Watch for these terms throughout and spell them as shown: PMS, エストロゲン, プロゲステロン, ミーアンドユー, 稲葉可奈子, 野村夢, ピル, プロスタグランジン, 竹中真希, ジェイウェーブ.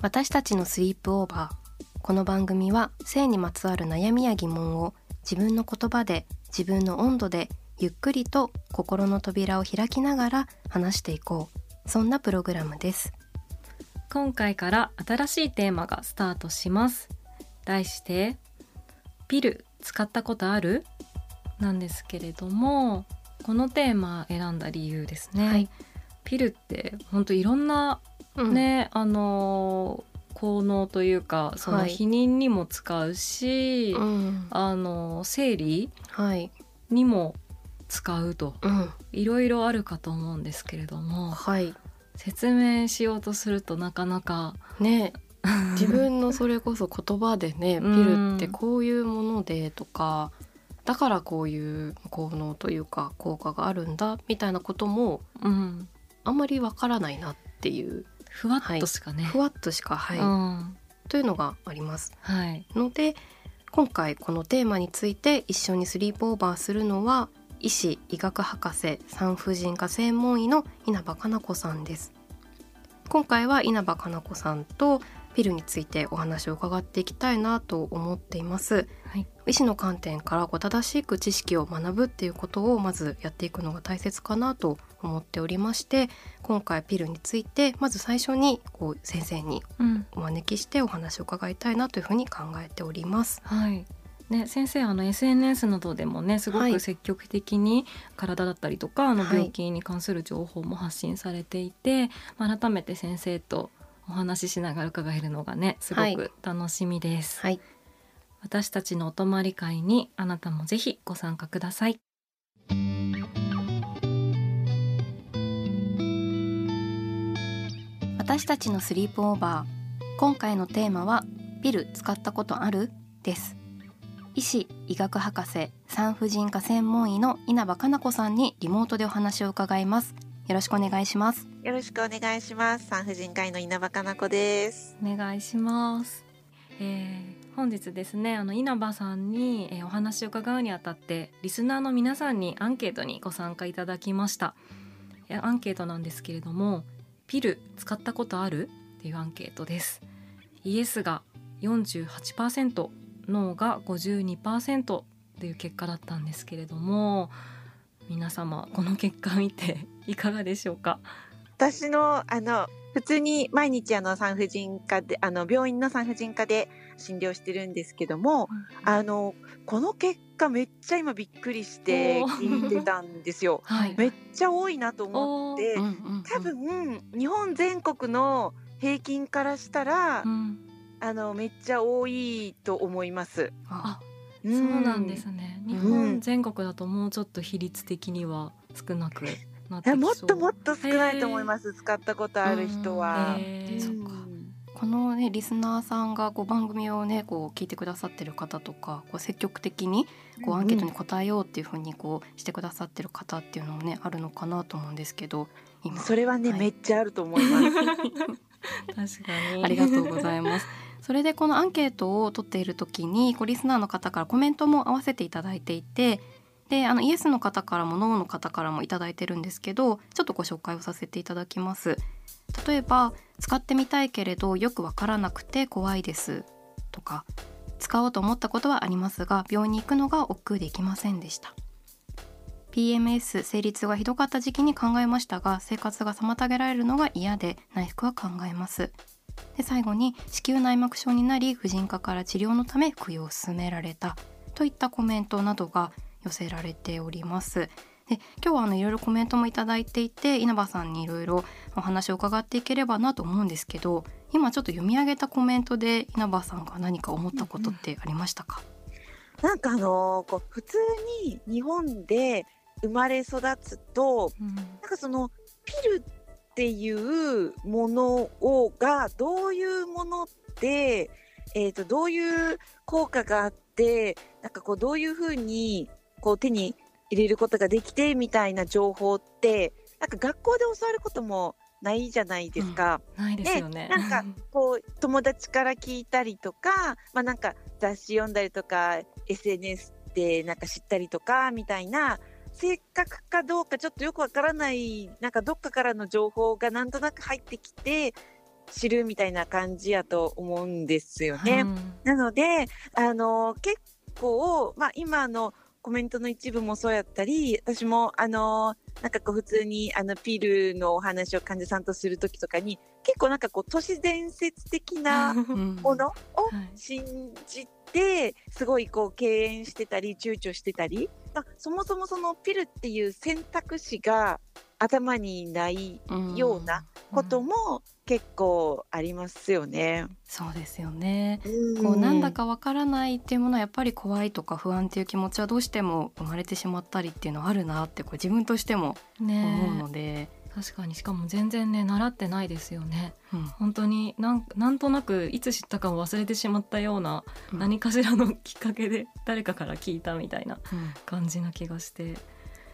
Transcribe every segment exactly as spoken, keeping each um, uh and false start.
私たちのスリープオーバー。この番組は性にまつわる悩みや疑問を自分の言葉で自分の温度でゆっくりと心の扉を開きながら話していこう、そんなプログラムです。今回から新しいテーマがスタートします。題してピル使ったことある？なんですけれども、このテーマ選んだ理由ですね、はい、ピルって本当いろんな、ね、うん、あの効能というかその避妊にも使うし、はい、うん、あの生理にも使うと、はいろいろあるかと思うんですけれども、はい、説明しようとするとなかなかね自分のそれこそ言葉でね、ピルってこういうものでとか、だからこういう効能というか効果があるんだみたいなことも、うん、あんまりわからないなっていうふわっとしかね、はい、ふわっとしか、はい、うん、というのがあります、はい、ので今回このテーマについて一緒にスリープオーバーするのは医師・医学博士産婦人科専門医の稲葉かな子さんです。今回は稲葉かな子さんとピルについてお話を伺っていきたいなと思っています、はい、医師の観点からこう正しく知識を学ぶっていうことをまずやっていくのが大切かなと思っておりまして、今回ピルについてまず最初にこう先生にお招きしてお話を伺いたいなというふうに考えております、うん、はいね、先生あの エスエヌエス などでもねすごく積極的に体だったりとか、はい、あの病気に関する情報も発信されていて、はい、改めて先生とお話ししながら伺えるのがねすごく楽しみです、はいはい、私たちのお泊まり会にあなたもぜひご参加ください。私たちのスリープオーバー。今回のテーマはピル使ったことある？です。医師・医学博士産婦人科専門医の稲葉かな子さんにリモートでお話を伺います。よろしくお願いします。よろしくお願いします。産婦人科医の稲葉かな子です。お願いします。えー、本日ですねあの稲葉さんに、えー、お話を伺うにあたってリスナーの皆さんにアンケートにご参加いただきました。アンケートなんですけれども、ピル使ったことある？っていうアンケートです。イエスが よんじゅうはちパーセント、ノーが ごじゅうにパーセント という結果だったんですけれども、皆様この結果を見ていかがでしょうか？私のあの普通に毎日あの産婦人科であの病院の産婦人科で診療してるんですけども、うん、あのこの結果めっちゃ今びっくりして聞いてたんですよ、はい、めっちゃ多いなと思って、うんうんうん、多分日本全国の平均からしたら、うんあのめっちゃ多いと思います。あ、うん、そうなんですね。日本全国だともうちょっと比率的には少なくなってきそう。もっともっと少ないと思います。使ったことある人は、うん、そっか。この、ね、リスナーさんがこう番組を、ね、こう聞いてくださってる方とか、こう積極的にこうアンケートに答えようっていう風にこうしてくださってる方っていうのも、ね、あるのかなと思うんですけど、今それは、ねはい、めっちゃあると思います確かにありがとうございます。それでこのアンケートを取っている時にこうリスナーの方からコメントも合わせていただいていて、であのイエスの方からもノーの方からもいただいてるんですけど、ちょっとご紹介をさせていただきます。例えば使ってみたいけれどよくわからなくて怖いですとか、使おうと思ったことはありますが病院に行くのが億劫で行きませんでした。 ピーエムエス 生理痛がひどかった時期に考えましたが生活が妨げられるのが嫌で内服は考えます。で最後に「子宮内膜症になり婦人科から治療のため服用を勧められた」といったコメントなどが寄せられております。で今日はあのいろいろコメントもいただいていて、稲葉さんにいろいろお話を伺っていければなと思うんですけど、今ちょっと読み上げたコメントで稲葉さんが何か思ったことってありましたか？うんうん、なんかあのー、こう普通に日本で生まれ育つと、うん、なんかそのピルっていうものをがどういうもので、えーと、どういう効果があってなんかこうどういうふうにこう手に入れることができてみたいな情報ってなんか学校で教わることもないじゃないですか。うん、ないですよね。なんかこう友達から聞いたりとか、まあなんか雑誌読んだりとか エスエヌエス でなんか知ったりとかみたいな、正確かどうかちょっとよくわからないなんかどっかからの情報がなんとなく入ってきて知るみたいな感じやと思うんですよね。うん、なのであの結構まあ今のコメントの一部もそうやったり、私もあのなんかこう普通にあのピルのお話を患者さんとする時とかに結構なんかこう都市伝説的なものを信じてすごいこう敬遠してたり躊躇してたり、まあ、そもそもそのピルっていう選択肢が頭にないようなことも結構ありますよね。うん、そうですよね。うん、こうなんだかわからないっていうものはやっぱり怖いとか不安っていう気持ちはどうしても生まれてしまったりっていうのはあるなってこう自分としても思うので。確かに、しかも全然ね習ってないですよね。うん、本当にな ん, なんとなくいつ知ったかも忘れてしまったような、うん、何かしらのきっかけで誰かから聞いたみたいな感じな気がして、うん、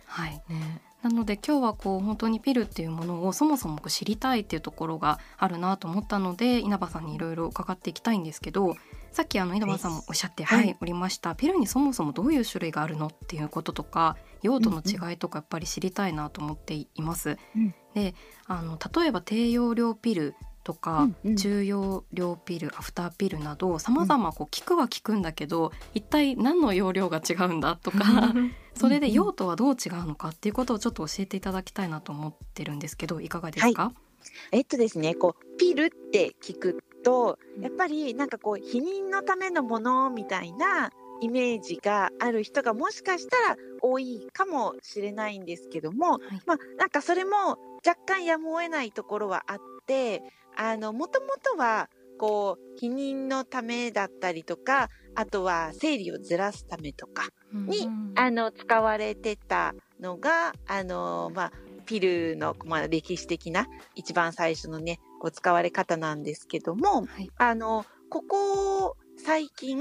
はいね。なので今日はこう本当にピルっていうものをそもそもこう知りたいっていうところがあるなと思ったので、稲葉さんにいろいろ伺っていきたいんですけど、さっきあの稲葉さんもおっしゃって、はいはい、おりました。ピルにそもそもどういう種類があるのっていうこととか用途の違いとかやっぱり知りたいなと思っています。うん、であの例えば低用量ピルとか、うんうん、中容量ピル、アフターピルなどさまざま効くは効くんだけど、うん、一体何の容量が違うんだとかそれで用途はどう違うのかっていうことをちょっと教えていただきたいなと思ってるんですけど、いかがですか？はい、えっとですねこうピルって聞くとやっぱりなんかこう避妊のためのものみたいなイメージがある人がもしかしたら多いかもしれないんですけども、はい、まあ、なんかそれも若干やむを得ないところはあって、あのもともとはこう避妊のためだったりとか、あとは生理をずらすためとかに、うん、あの使われてたのがあの、まあ、ピルの、まあ、歴史的な一番最初のねこう使われ方なんですけども、はい、あのここ最近、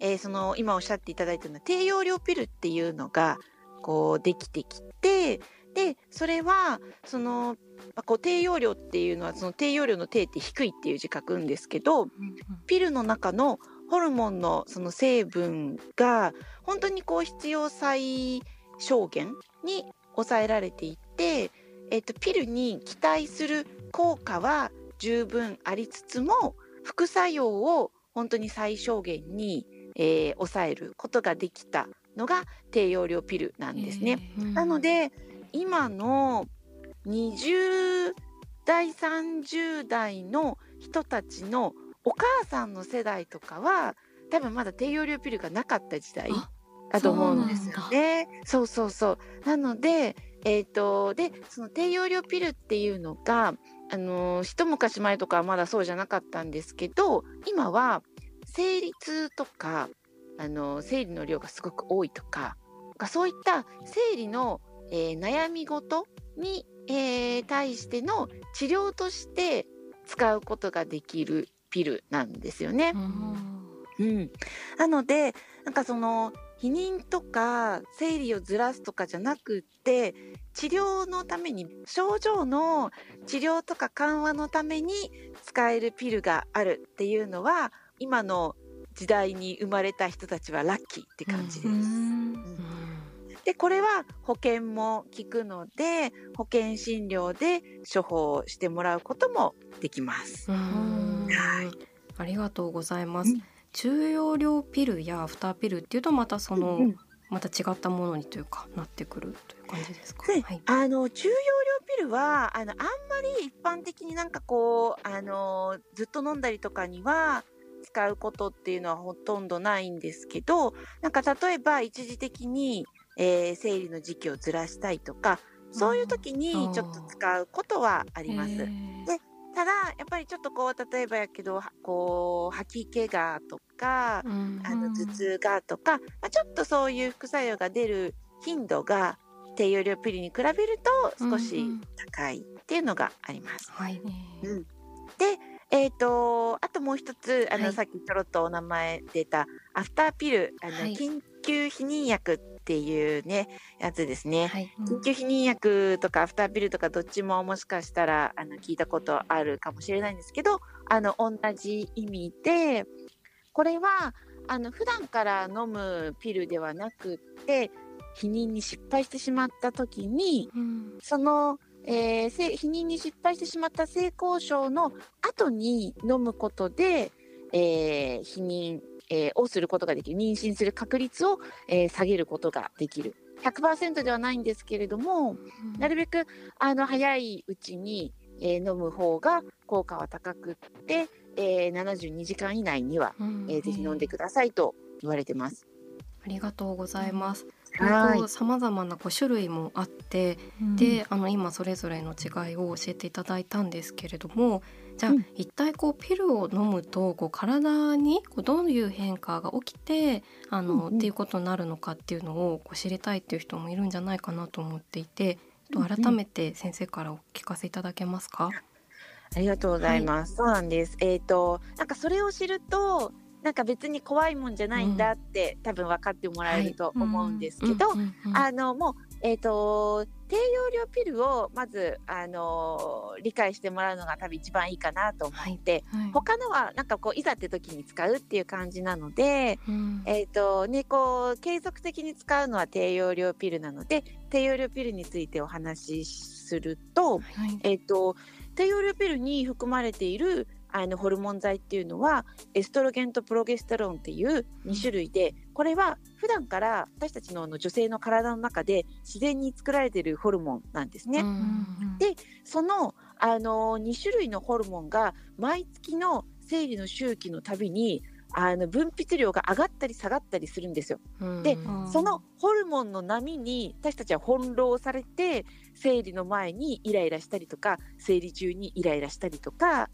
えー、その今おっしゃっていただいたような低用量ピルっていうのがこうできてきて、でそれはそのこう低用量っていうのはその低用量の低って低いっていう字書くんですけど、ピルの中のホルモンのその成分が本当にこう必要最小限に抑えられていて、えっと、ピルに期待する効果は十分ありつつも副作用を本当に最小限に、えー、抑えることができたのが低用量ピルなんですね。えーうん、なので今のにじゅうだいさんじゅうだいの人たちのお母さんの世代とかは多分まだ低用量ピルがなかった時代だと思うんですよね。そうそうそう。なので、えーと、でその低用量ピルっていうのが、あのー、一昔前とかはまだそうじゃなかったんですけど、今は生理痛とか、あのー、生理の量がすごく多いとかそういった生理の、えー、悩み事にえー、対しての治療として使うことができるピルなんですよね。うん、なのでなんかその避妊とか生理をずらすとかじゃなくって治療のために症状の治療とか緩和のために使えるピルがあるっていうのは今の時代に生まれた人たちはラッキーって感じです。うんでこれは保険も効くので保険診療で処方してもらうこともできます。うん、はい、ありがとうございます。うん、中容量ピルやアフターピルっていうとまたそのまた違ったものにというかなってくるという感じですか。ね、はい、あの中容量ピルはあのあんまり一般的になんかこうあのずっと飲んだりとかには使うことっていうのはほとんどないんですけど、なんか例えば一時的に、えー、生理の時期をずらしたいとかそういう時にちょっと使うことはあります。でただやっぱりちょっとこう例えばやけどこう吐き気がとか、うんうん、あの頭痛がとか、まあ、ちょっとそういう副作用が出る頻度が低用量ピルに比べると少し高いっていうのがあります。うん、で、えー、とあともう一つあの、はい、さっきちょろっとお名前出たアフターピル、あの、はい、緊急避妊薬ってっていうねやつですね、はい、うん、緊急避妊薬とかアフターピルとかどっちももしかしたらあの聞いたことあるかもしれないんですけど、あの同じ意味でこれはあの普段から飲むピルではなくって避妊に失敗してしまった時に、うん、その、えー、避妊に失敗してしまった性交渉の後に飲むことで、えー、避妊えー、をすることができる、妊娠する確率を、えー、下げることができる。 ひゃくパーセント ではないんですけれども、うん、なるべくあの早いうちに、えー、飲む方が効果は高くって、えー、ななじゅうにじかん以内には、うん、えー、ぜひ飲んでくださいと言われてます。ありがとうございます。さまざまなこう種類もあって、うん、であの今それぞれの違いを教えていただいたんですけれども、じゃあ、うん、一体こうピルを飲むとこう体にこうどういう変化が起きてあの、うんうん、っていうことになるのかっていうのをこう知りたいっていう人もいるんじゃないかなと思っていて、ちょっと改めて先生からお聞かせいただけますか。うんうん、ありがとうございます。はい、そうなんです、えーと、なんかそれを知るとなんか別に怖いもんじゃないんだって、うん、多分分かってもらえると思うんですけど、あのもう、えーと、低用量ピルをまず、あのー、理解してもらうのが多分一番いいかなと思って、はいはい、他のはなんかこういざって時に使うっていう感じなので、うん、えーとね、こう継続的に使うのは低用量ピルなので、低用量ピルについてお話しすると、はい、えーと、低用量ピルに含まれているあのホルモン剤っていうのはエストロゲンとプロゲステロンっていうに種類で、これは普段から私たち の, の女性の体の中で自然に作られているホルモンなんですね。でそ の, あのに種類のホルモンが毎月の生理の周期のたびにあの分泌量が上がったり下がったりするんですよ。でそのホルモンの波に私たちは翻弄されて、生理の前にイライラしたりとか生理中にイライラしたりとか、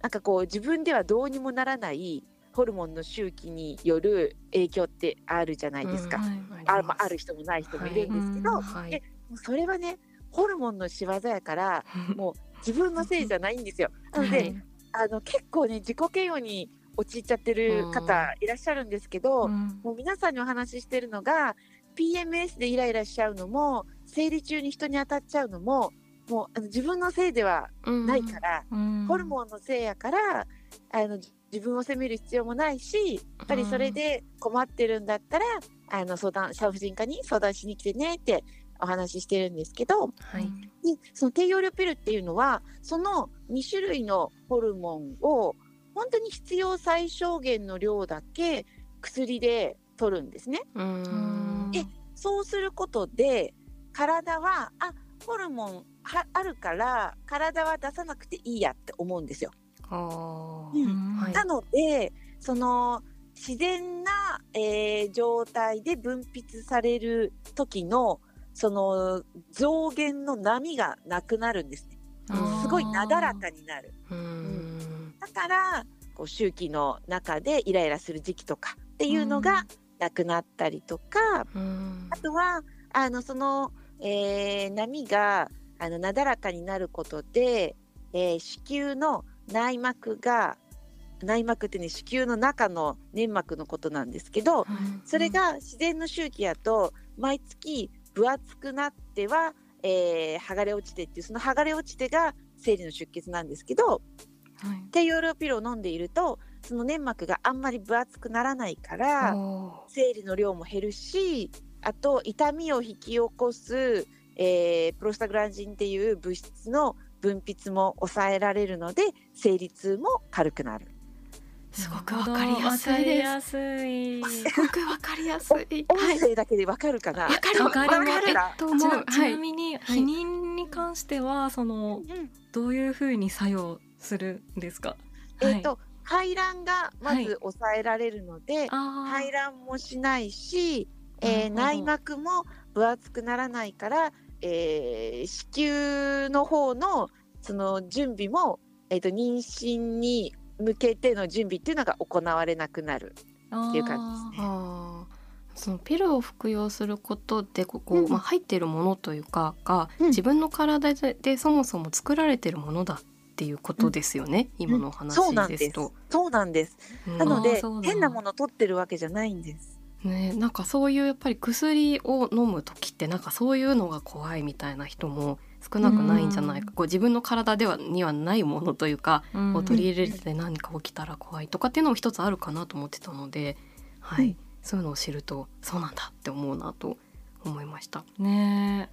なんかこう自分ではどうにもならないホルモンの周期による影響ってあるじゃないですか、うん、はい、あ, あ, まある人もない人もいるんですけど、はい、でそれはねホルモンの仕業やからもう自分のせいじゃないんですよ。なので、はい、あの結構ね自己嫌悪に陥っちゃってる方いらっしゃるんですけど、うん、もう皆さんにお話ししてるのが ピーエムエス でイライラしちゃうのも生理中に人に当たっちゃうのももう自分のせいではないから、うん、ホルモンのせいやからあの自分を責める必要もないし、やっぱりそれで困ってるんだったら、うん、あの相談産婦人科に相談しに来てねってお話ししてるんですけど、はい、その低用量ピルっていうのはそのに種類のホルモンを本当に必要最小限の量だけ薬で取るんですね。うん、でそうすることで体はあホルモンはあるから体は出さなくていいやって思うんですよ。あ、うん、はい、なのでその自然な、えー、状態で分泌される時のその増減の波がなくなるんですね。すごいなだらかになる。うん、だからこう周期の中でイライラする時期とかっていうのがなくなったりとか、うん、あとはあのその、えー、波があのなだらかになることで、えー、子宮の内膜が内膜ってね子宮の中の粘膜のことなんですけど、それが自然の周期やと毎月分厚くなっては、えー、剥がれ落ちてっていうその剥がれ落ちてが生理の出血なんですけど、低用量ピルを飲んでいるとその粘膜があんまり分厚くならないから生理の量も減るし、あと痛みを引き起こすえー、プロスタグランジンっていう物質の分泌も抑えられるので生理痛も軽くなる。すごくわかりやすいです。すごくわかりやすい。音声だけでわかるかな。わかるわかると思う。ちなみに避妊に関してはそのどういうふうに作用するんですか。えっと排卵がまず抑えられるので、排卵もしないし、えー、内膜も分厚くならないから、えー、子宮の方のその準備も、えっと妊娠に向けての準備っていうのが行われなくなるっていう感じですね。ああ、そのピルを服用することでここ、うん、まあ、入っているものというかが、うん、自分の体でそもそも作られているものだっていうことですよね、うん、今のお話ですと。そうなんです。なので変なものを取ってるわけじゃないんです、ね、なんかそういうやっぱり薬を飲む時ってなんかそういうのが怖いみたいな人も少なくないんじゃないか、うん、こう自分の体ではにはないものというか、うん、を取り入れて何か起きたら怖いとかっていうのも一つあるかなと思ってたので、はい、うん、そういうのを知るとそうなんだって思うなと思いましたね。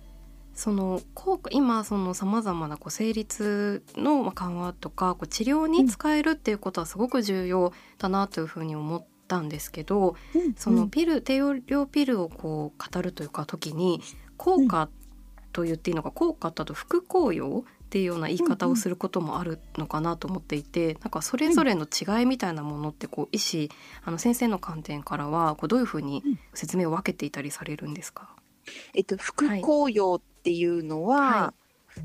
その効果、今そのさまざまなこう生理痛の緩和とかこう治療に使えるっていうことはすごく重要だなというふうに思ったんですけど、うん、そのピル、低量ピルをこう語るというか時に効果って、うんと言っていいのか、効果だと副効用っていうような言い方をすることもあるのかなと思っていて、うんうん、なんかそれぞれの違いみたいなものってこう医師、あの先生の観点からはこうどういうふうに説明を分けていたりされるんですか。えっと、副効用っていうのは、はいは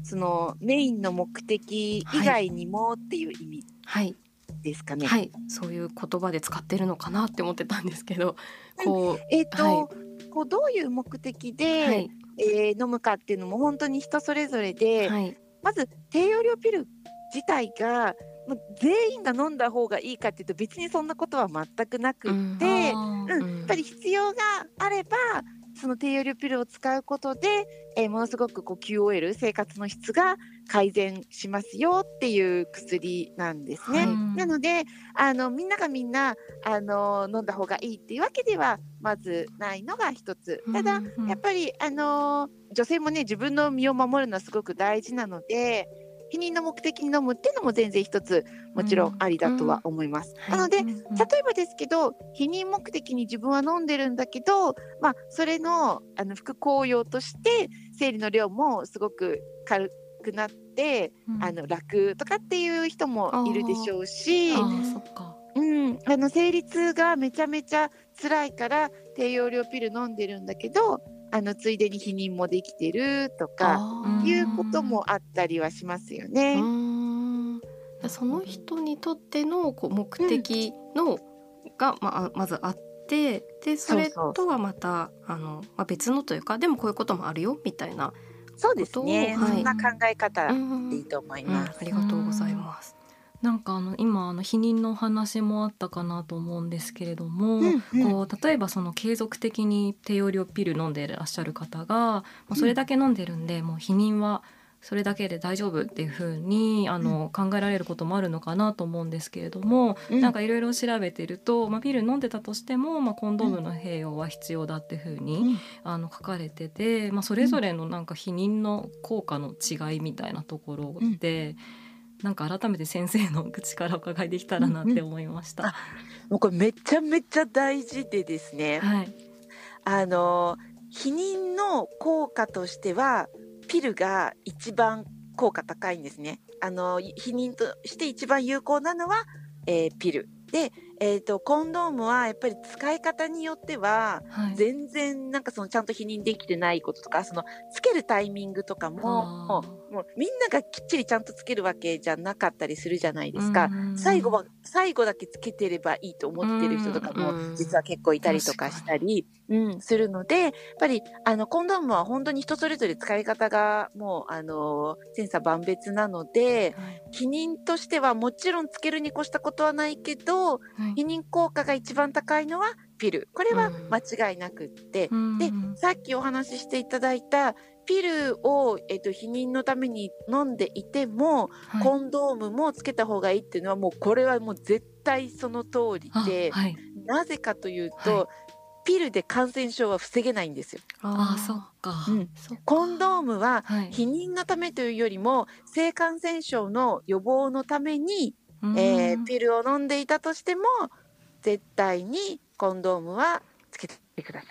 い、そのメインの目的以外にもっていう意味ですかね、はいはいはい、そういう言葉で使ってるのかなって思ってたんですけど、こう、えっと、はい、こうどういう目的で、はい、えー、飲むかっていうのも本当に人それぞれで、はい、まず低用量ピル自体が全員が飲んだ方がいいかっていうと別にそんなことは全くなくって、うんうん、やっぱり必要があればその低用量ピルを使うことで、えー、ものすごくこう キューオーエル 生活の質が改善しますよっていう薬なんですね、はい、なのであのみんながみんなあの飲んだ方がいいっていうわけではまずないのが一つ。ただ、うんうん、やっぱりあの女性もね自分の身を守るのはすごく大事なので避妊の目的に飲むっていうのも全然一つもちろんありだとは思います、うんうん、なので、はい、例えばですけど避妊目的に自分は飲んでるんだけど、まあ、それ の, あの副効用として生理の量もすごく軽くなって、うん、あの楽とかっていう人もいるでしょうし、ああ、そっか、うん、あの生理痛がめちゃめちゃ辛いから低用量ピル飲んでるんだけどあのついでに避妊もできてるとかいうこともあったりはしますよね。うん、その人にとってのこう目的の、うん、が ま, まずあってでそれとはまたあの、まあ、別のというかでもこういうこともあるよみたいなことを、そうですね、はい、そんな考え方でいいと思います、うんうん、ありがとうございます。なんかあの今あの避妊の話もあったかなと思うんですけれども、うんうん、こう例えばその継続的に低用量ピル飲んでいらっしゃる方が、まあ、それだけ飲んでるんで、うん、もう避妊はそれだけで大丈夫っていう風にあの、うん、考えられることもあるのかなと思うんですけれども、うん、なんかいろいろ調べてると、まあ、ピル飲んでたとしても、まあ、コンドームの併用は必要だっていう風に、うん、あの書かれてて、まあ、それぞれのなんか避妊の効果の違いみたいなところで、うん、なんか改めて先生の口からお伺いできたらなって思いました、うんうん、もうこれめちゃめちゃ大事でですね、はい、あの避妊の効果としてはピルが一番効果高いんですね。あの避妊として一番有効なのは、えー、ピルで、えーと、コンドームはやっぱり使い方によっては全然なんかそのちゃんと避妊できてないこととかそのつけるタイミングとかも、もうみんながきっちりちゃんとつけるわけじゃなかったりするじゃないですか。最後は最後だけつけてればいいと思ってる人とかも実は結構いたりとかしたり、うん、するのでやっぱりあのコンドームは本当に人それぞれ使い方がもうあの千差万別なので避妊としてはもちろんつけるに越したことはないけど避妊効果が一番高いのはピル、これは間違いなくって、うん、でさっきお話ししていただいたピルを、えっと、避妊のために飲んでいても、はい、コンドームもつけた方がいいっていうのはもうこれはもう絶対その通りで、はい、なぜかというと、はい、ピルで感染症は防げないんですよ。ああ、そっか、うん、そっか。コンドームは避妊のためというよりも性感染症の予防のためにえー、ピルを飲んでいたとしても絶対にコンドームはつけてください。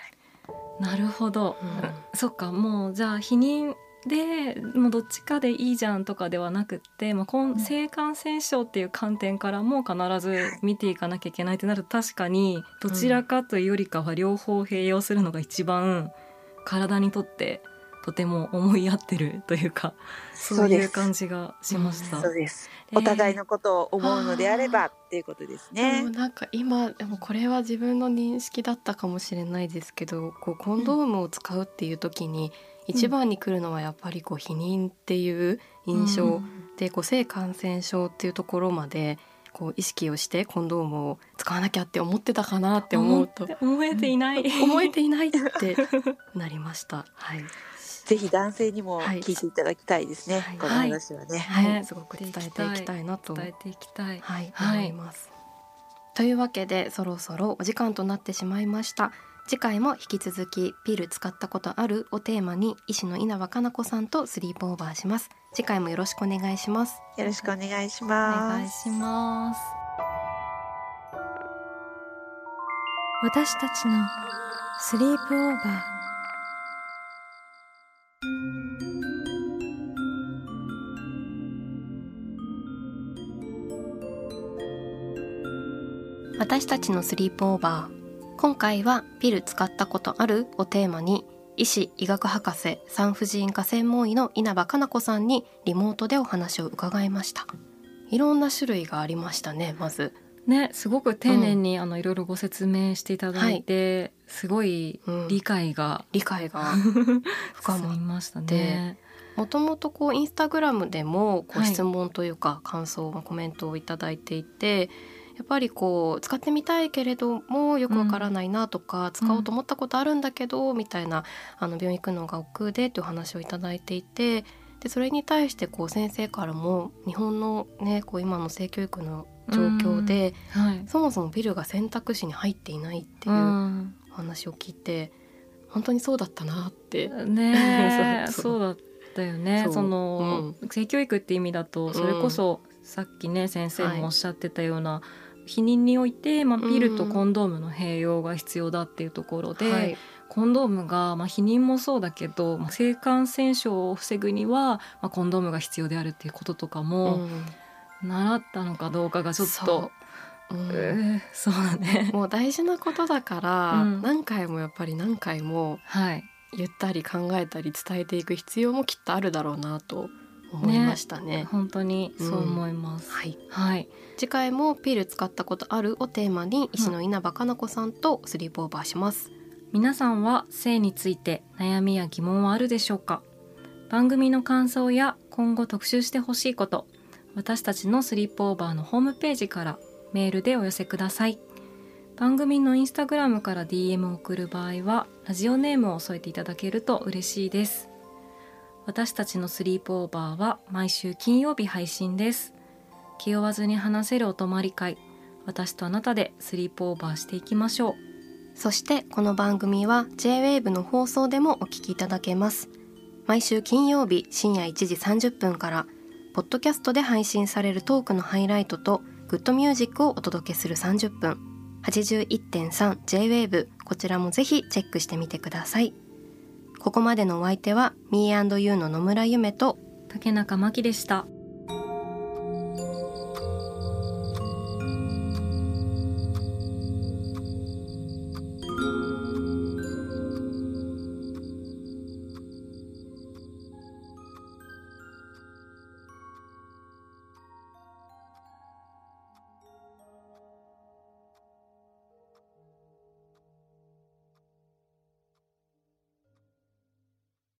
なるほど、うん、そっか。もうじゃあ避妊でもうどっちかでいいじゃんとかではなくって、まあ、こん性感染症っていう観点からも必ず見ていかなきゃいけないとなると、確かにどちらかというよりかは両方併用するのが一番体にとってとても思い合ってるというか、そういう感じがしました。そうです、うん、そうです、えー、お互いのことを思うのであればっていうことですね。でもなんか今でもこれは自分の認識だったかもしれないですけど、こうコンドームを使うっていう時に、うん、一番に来るのはやっぱりこう避妊っていう印象で、こう性感染症っていうところまでこう意識をしてコンドームを使わなきゃって思ってたかなって思うと、思えていない思えていないってなりました、はい、ぜひ男性にも聞いていただきたいですね、はい、この話はね、はいはい、すごく伝えていきたいなと伝えていきたい、はい、思います、はい、というわけでそろそろお時間となってしまいました。次回も引き続きピル使ったことあるをテーマに医師の稲葉可奈子さんとスリープオーバーします。次回もよろしくお願いします。よろしくお願いします。お願いします。私たちのスリープオーバー。私たちのスリープオーバー。今回はピル使ったことあるをテーマに医師医学博士産婦人科専門医の稲葉可奈子さんにリモートでお話を伺いました。いろんな種類がありましたね。まずね、すごく丁寧に、うん、あのいろいろご説明していただいて、はい、すごい理解が、うん、理解が深まりましたね。もともとこうインスタグラムでもこう質問というか感想、はい、コメントをいただいていて、やっぱりこう使ってみたいけれどもよくわからないなとか、うん、使おうと思ったことあるんだけど、うん、みたいな、あの病院行くのが億劫でという話をいただいていて、でそれに対してこう先生からも日本の、ね、こう今の性教育の状況で、うん、はい、そもそもピルが選択肢に入っていないっていう話を聞いて、うん、本当にそうだったなってねそうそうだったよね。その、うん、性教育って意味だとそれこそ、うん、さっきね先生もおっしゃってたような、はい、避妊において、まあ、ピルとコンドームの併用が必要だっていうところで、はい、コンドームが、まあ、避妊もそうだけど、まあ、性感染症を防ぐには、まあ、コンドームが必要であるっていうこととかも、うん、習ったのかどうかがちょっとそう、うん、えー、そうだねもう大事なことだから、うん、何回もやっぱり何回も、はい、言ったり考えたり伝えていく必要もきっとあるだろうなと思いましたね。本当にそう思います、うん、はいはい、次回もピル使ったことあるをテーマに医師の稲葉可奈子さんとスリープオーバーします、うん、皆さんは性について悩みや疑問はあるでしょうか。番組の感想や今後特集してほしいこと、私たちのスリープオーバーのホームページからメールでお寄せください。番組のインスタグラムから ディーエム を送る場合はラジオネームを添えていただけると嬉しいです。私たちのスリープオーバーは毎週金曜日配信です。気負わずに話せるお泊まり会、私とあなたでスリープオーバーしていきましょう。そしてこの番組は ジェイウェーブ の放送でもお聞きいただけます。毎週金曜日深夜いちじさんじゅっぷんから、ポッドキャストで配信されるトークのハイライトとグッドミュージックをお届けするさんじゅっぷん、はちじゅういってんさん ジェイウェーブ、こちらもぜひチェックしてみてください。ここまでのお相手は ミーアンドユー の野村夢と竹中真希でした。